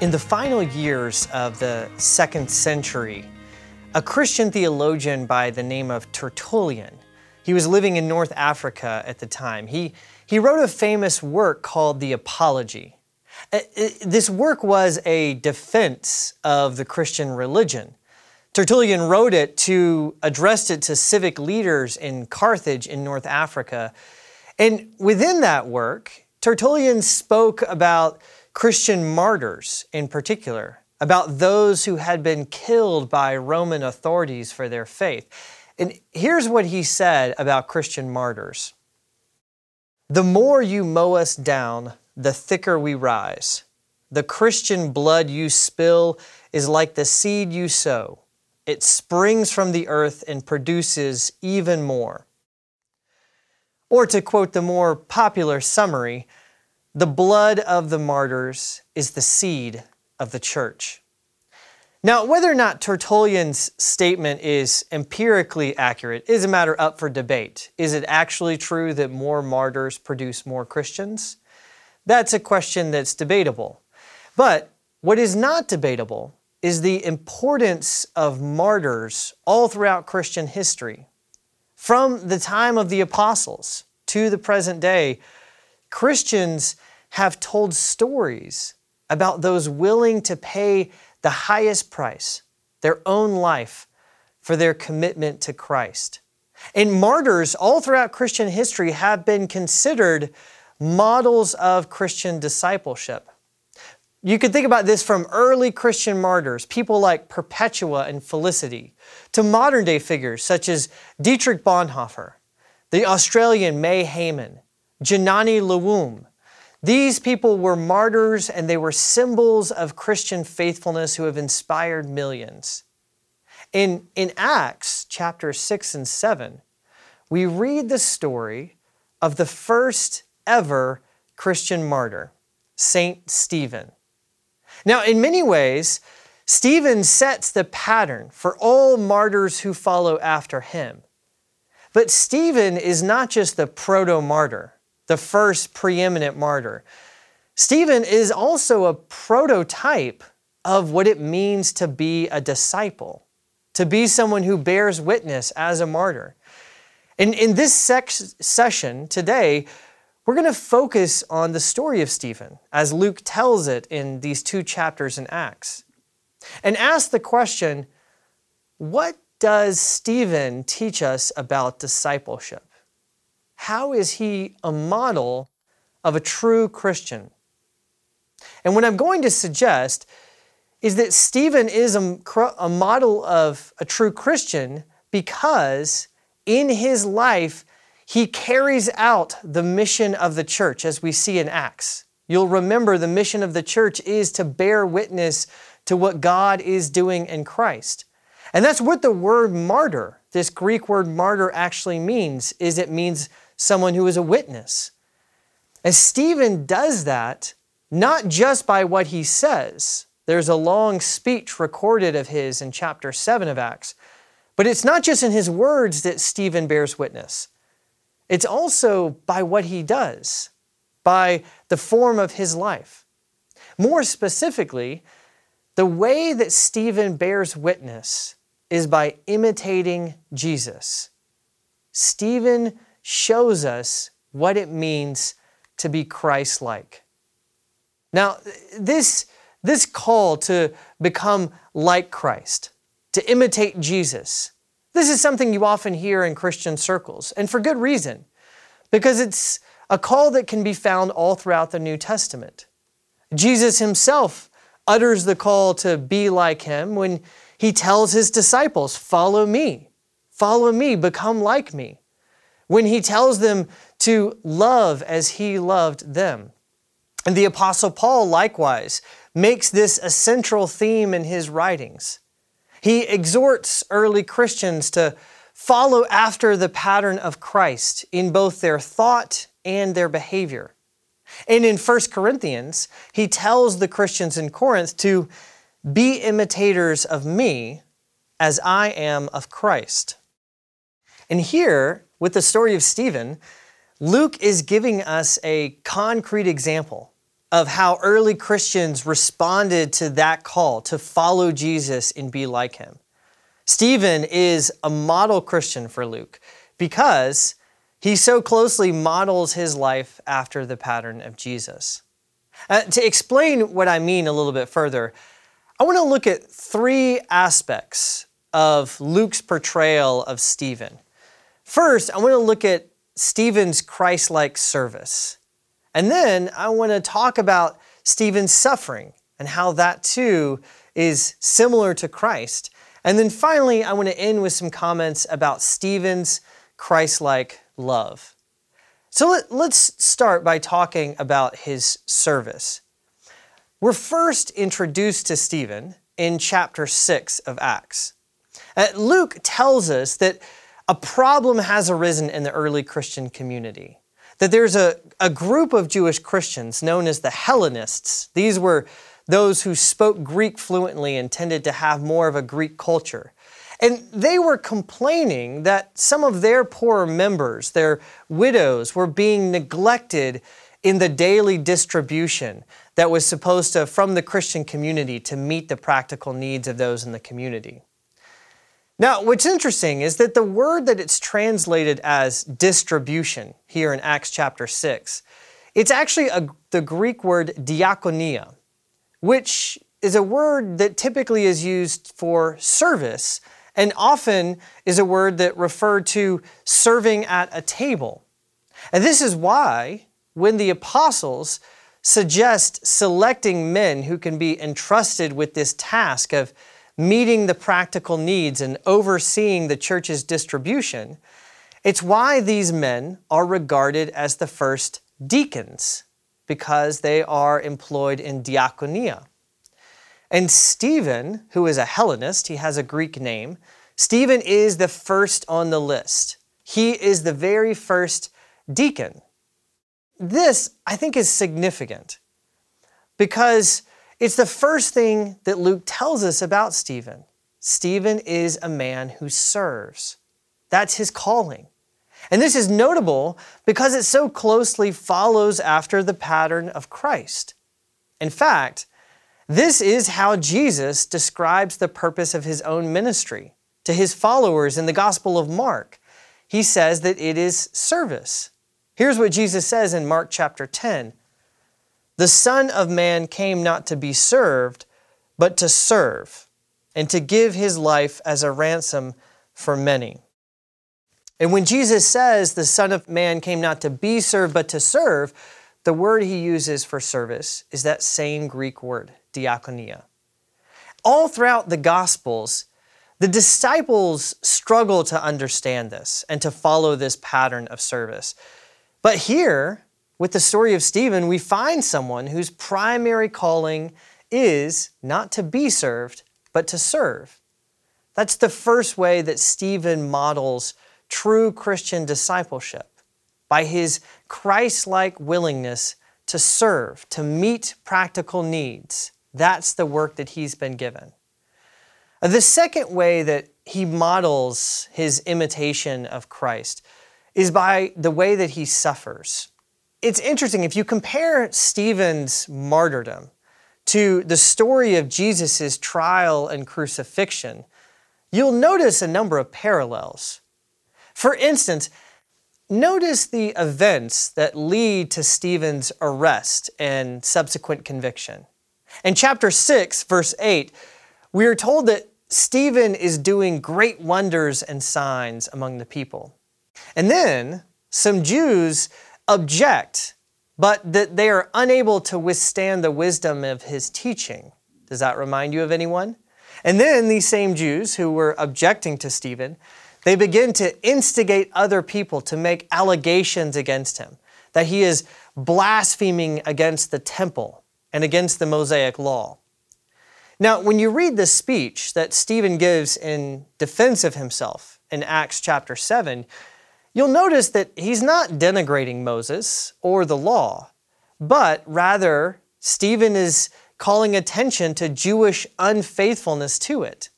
In the final years of the 2nd century, a Christian theologian by the name of Tertullian, he was living in North Africa at the time, he wrote a famous work called The Apology. This work was a defense of the Christian religion. Tertullian wrote it addressed it to civic leaders in Carthage in North Africa. And within that work, Tertullian spoke about Christian martyrs in particular, about those who had been killed by Roman authorities for their faith. And here's what he said about Christian martyrs. "The more you mow us down, the thicker we rise. The Christian blood you spill is like the seed you sow. It springs from the earth and produces even more." Or to quote the more popular summary, the blood of the martyrs is the seed of the church. Now, whether or not Tertullian's statement is empirically accurate is a matter up for debate. Is it actually true that more martyrs produce more Christians? That's a question that's debatable. But what is not debatable is the importance of martyrs all throughout Christian history. From the time of the apostles to the present day, Christians have told stories about those willing to pay the highest price, their own life, for their commitment to Christ. And martyrs all throughout Christian history have been considered models of Christian discipleship. You could think about this from early Christian martyrs, people like Perpetua and Felicity, to modern-day figures such as Dietrich Bonhoeffer, the Australian May Heyman, Janani Lewum. These people were martyrs and they were symbols of Christian faithfulness who have inspired millions. In Acts chapters 6 and 7, we read the story of the first ever Christian martyr, Saint Stephen. Now, in many ways, Stephen sets the pattern for all martyrs who follow after him. But Stephen is not just the proto-martyr, the first preeminent martyr. Stephen is also a prototype of what it means to be a disciple, to be someone who bears witness as a martyr. And in this session today, we're going to focus on the story of Stephen, as Luke tells it in these 2 chapters in Acts, and ask the question, what does Stephen teach us about discipleship? How is he a model of a true Christian? And what I'm going to suggest is that Stephen is a model of a true Christian because in his life, he carries out the mission of the church, as we see in Acts. You'll remember the mission of the church is to bear witness to what God is doing in Christ. And that's what the word martyr, this Greek word martyr, actually means, is it means someone who is a witness. And Stephen does that not just by what he says. There's a long speech recorded of his in chapter 7 of Acts. But it's not just in his words that Stephen bears witness. It's also by what he does, by the form of his life. More specifically, the way that Stephen bears witness is by imitating Jesus. Stephen shows us what it means to be Christ-like. Now, this call to become like Christ, to imitate Jesus, this is something you often hear in Christian circles, and for good reason, because it's a call that can be found all throughout the New Testament. Jesus himself utters the call to be like him when he tells his disciples, follow me, become like me, when he tells them to love as he loved them. And the Apostle Paul, likewise, makes this a central theme in his writings. He exhorts early Christians to follow after the pattern of Christ in both their thought and their behavior. And in 1 Corinthians, he tells the Christians in Corinth to be imitators of me as I am of Christ. And here, with the story of Stephen, Luke is giving us a concrete example of how early Christians responded to that call to follow Jesus and be like him. Stephen is a model Christian for Luke because he so closely models his life after the pattern of Jesus. To explain what I mean a little bit further, I want to look at three aspects of Luke's portrayal of Stephen. First, I want to look at Stephen's Christ-like service. And then I want to talk about Stephen's suffering and how that too is similar to Christ. And then finally, I want to end with some comments about Stephen's Christ-like love. So let's start by talking about his service. We're first introduced to Stephen in chapter 6 of Acts. Luke tells us that a problem has arisen in the early Christian community, that there's a group of Jewish Christians known as the Hellenists. These were those who spoke Greek fluently and tended to have more of a Greek culture. And they were complaining that some of their poorer members, their widows, were being neglected in the daily distribution that was supposed to, from the Christian community, to meet the practical needs of those in the community. Now, what's interesting is that the word that it's translated as distribution here in Acts chapter 6, it's actually the Greek word diakonia, which is a word that typically is used for service and often is a word that referred to serving at a table. And this is why when the apostles suggest selecting men who can be entrusted with this task of meeting the practical needs and overseeing the church's distribution, it's why these men are regarded as the first deacons, because they are employed in diakonia. And Stephen, who is a Hellenist, he has a Greek name, Stephen is the first on the list. He is the very first deacon. This, I think, is significant because it's the first thing that Luke tells us about Stephen. Stephen is a man who serves. That's his calling. And this is notable because it so closely follows after the pattern of Christ. In fact, this is how Jesus describes the purpose of his own ministry to his followers in the Gospel of Mark. He says that it is service. Here's what Jesus says in Mark chapter 10. The Son of Man came not to be served, but to serve, and to give his life as a ransom for many. And when Jesus says the Son of Man came not to be served, but to serve, the word he uses for service is that same Greek word, diakonia. All throughout the Gospels, the disciples struggle to understand this and to follow this pattern of service. But here, with the story of Stephen, we find someone whose primary calling is not to be served, but to serve. That's the first way that Stephen models true Christian discipleship, by his Christ-like willingness to serve, to meet practical needs. That's the work that he's been given. The second way that he models his imitation of Christ is by the way that he suffers. It's interesting, if you compare Stephen's martyrdom to the story of Jesus' trial and crucifixion, you'll notice a number of parallels. For instance, notice the events that lead to Stephen's arrest and subsequent conviction. In chapter 6, verse 8, we are told that Stephen is doing great wonders and signs among the people. And then some Jews object, but that they are unable to withstand the wisdom of his teaching. Does that remind you of anyone? And then these same Jews who were objecting to Stephen, they begin to instigate other people to make allegations against him, that he is blaspheming against the temple and against the Mosaic law. Now, when you read the speech that Stephen gives in defense of himself in Acts chapter 7, you'll notice that he's not denigrating Moses or the law, but rather Stephen is calling attention to Jewish unfaithfulness to it.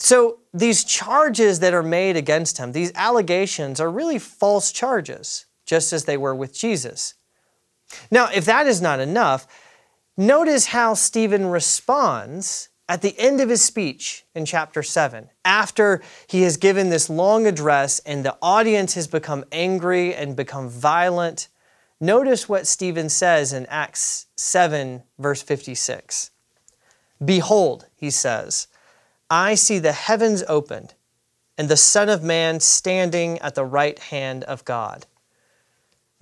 So these charges that are made against him, these allegations, are really false charges, just as they were with Jesus. Now, if that is not enough, notice how Stephen responds at the end of his speech in chapter 7, after he has given this long address and the audience has become angry and become violent. Notice what Stephen says in Acts 7, verse 56. "Behold," he says, "I see the heavens opened and the Son of Man standing at the right hand of God."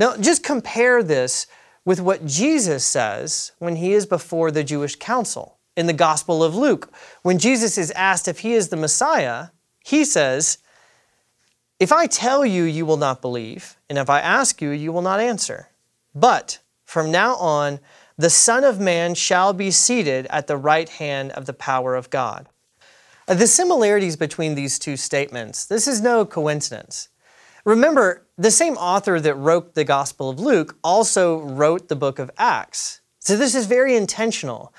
Now, just compare this with what Jesus says when he is before the Jewish council in the Gospel of Luke. When Jesus is asked if he is the Messiah, he says, "If I tell you, you will not believe, and if I ask you, you will not answer. But from now on, the Son of Man shall be seated at the right hand of the power of God." The similarities between these two statements, this is no coincidence. Remember, the same author that wrote the Gospel of Luke also wrote the book of Acts. So this is very intentional.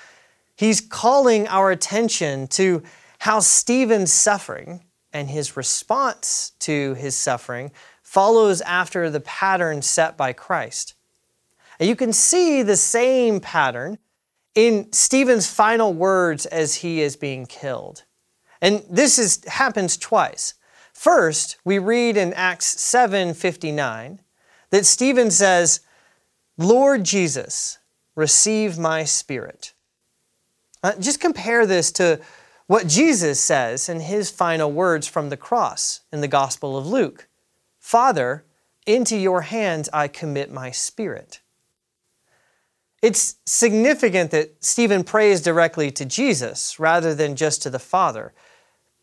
He's calling our attention to how Stephen's suffering and his response to his suffering follows after the pattern set by Christ. And you can see the same pattern in Stephen's final words as he is being killed. And this happens twice. First, we read in Acts 7:59 that Stephen says, "Lord Jesus, receive my spirit." Just compare this to what Jesus says in his final words from the cross in the Gospel of Luke, "Father, into your hands I commit my spirit." It's significant that Stephen prays directly to Jesus rather than just to the Father,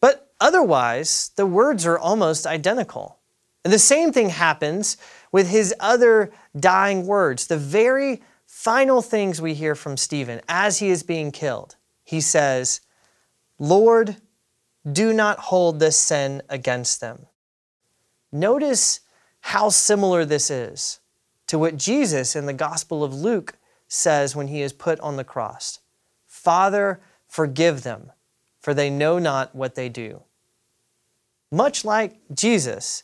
but otherwise the words are almost identical. And the same thing happens with his other dying words, the very final things we hear from Stephen as he is being killed. He says, "Lord, do not hold this sin against them." Notice how similar this is to what Jesus in the Gospel of Luke says when he is put on the cross, "Father, forgive them, for they know not what they do." Much like Jesus,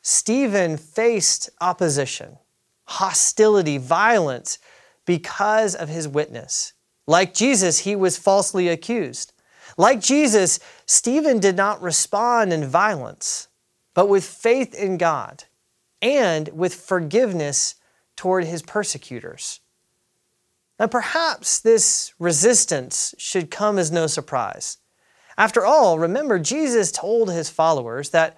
Stephen faced opposition, hostility, violence because of his witness. Like Jesus, he was falsely accused. Like Jesus, Stephen did not respond in violence, but with faith in God and with forgiveness toward his persecutors. Now, perhaps this resistance should come as no surprise. After all, remember, Jesus told his followers that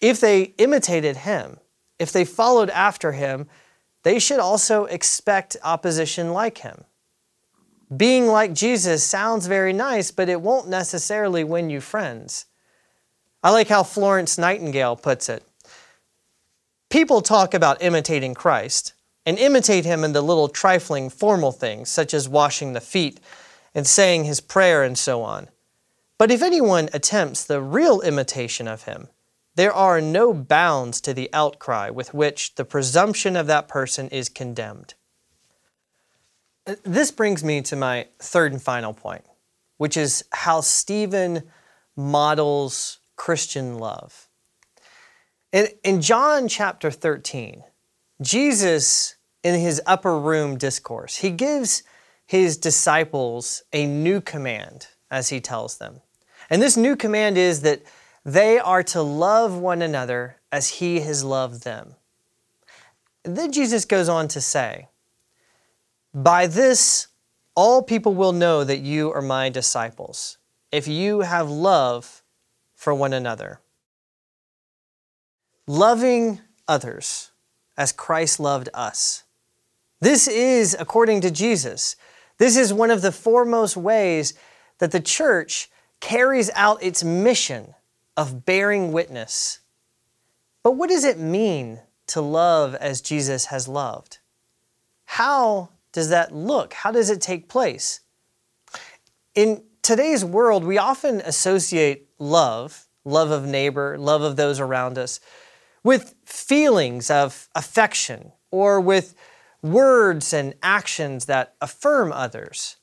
if they imitated him, if they followed after him, they should also expect opposition like him. Being like Jesus sounds very nice, but it won't necessarily win you friends. I like how Florence Nightingale puts it. "People talk about imitating Christ and imitate him in the little trifling formal things, such as washing the feet and saying his prayer and so on. But if anyone attempts the real imitation of him, there are no bounds to the outcry with which the presumption of that person is condemned." This brings me to my third and final point, which is how Stephen models Christian love. In John chapter 13, Jesus, in his upper room discourse, he gives his disciples a new command, as he tells them. And this new command is that they are to love one another as he has loved them. Then Jesus goes on to say, "By this, all people will know that you are my disciples, if you have love for one another." Loving others as Christ loved us. This is, according to Jesus, this is one of the foremost ways that the church carries out its mission of bearing witness. But what does it mean to love as Jesus has loved? How does that look? How does it take place? In today's world, we often associate love of neighbor, love of those around us, with feelings of affection or with words and actions that affirm others.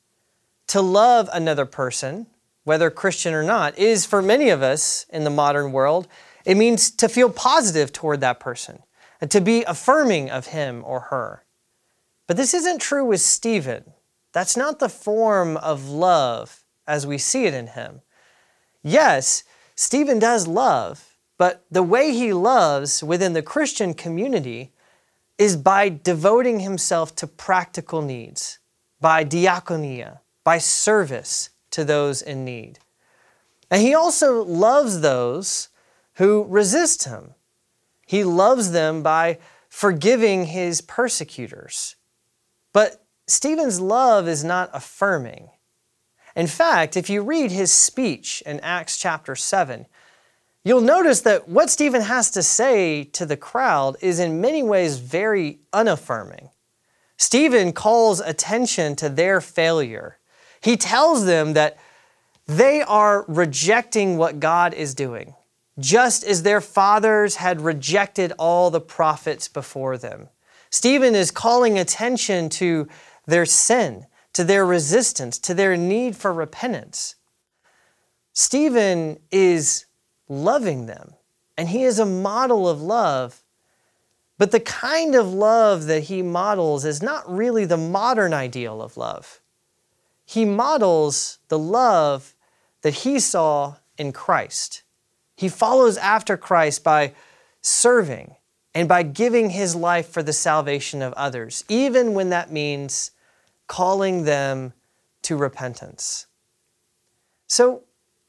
To love another person, whether Christian or not, is for many of us in the modern world, it means to feel positive toward that person and to be affirming of him or her. But this isn't true with Stephen. That's not the form of love as we see it in him. Yes, Stephen does love, but the way he loves within the Christian community is by devoting himself to practical needs, by diakonia, by service to those in need. And he also loves those who resist him. He loves them by forgiving his persecutors. But Stephen's love is not affirming. In fact, if you read his speech in Acts chapter 7, you'll notice that what Stephen has to say to the crowd is in many ways very unaffirming. Stephen calls attention to their failure. He tells them that they are rejecting what God is doing, just as their fathers had rejected all the prophets before them. Stephen is calling attention to their sin, to their resistance, to their need for repentance. Stephen is loving them, and he is a model of love, but the kind of love that he models is not really the modern ideal of love. He models the love that he saw in Christ. He follows after Christ by serving and by giving his life for the salvation of others, even when that means calling them to repentance. So,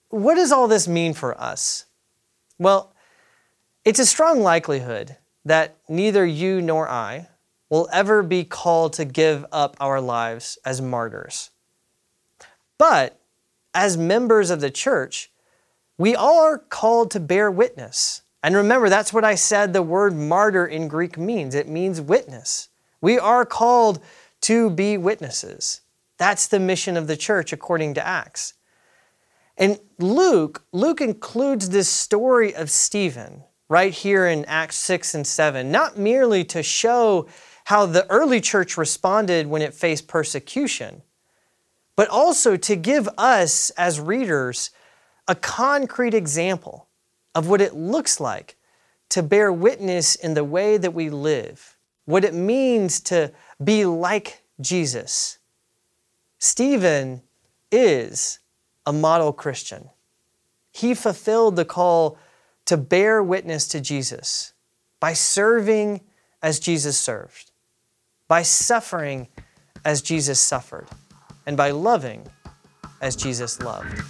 what does all this mean for us? Well, it's a strong likelihood that neither you nor I will ever be called to give up our lives as martyrs. But as members of the church, we all are called to bear witness. And remember, that's what I said the word martyr in Greek means. It means witness. We are called to be witnesses. That's the mission of the church according to Acts. And Luke includes this story of Stephen right here in Acts 6 and 7, not merely to show how the early church responded when it faced persecution, but also to give us as readers a concrete example of what it looks like to bear witness in the way that we live, what it means to be like Jesus. Stephen is a model Christian. He fulfilled the call to bear witness to Jesus by serving as Jesus served, by suffering as Jesus suffered, and by loving as Jesus loved.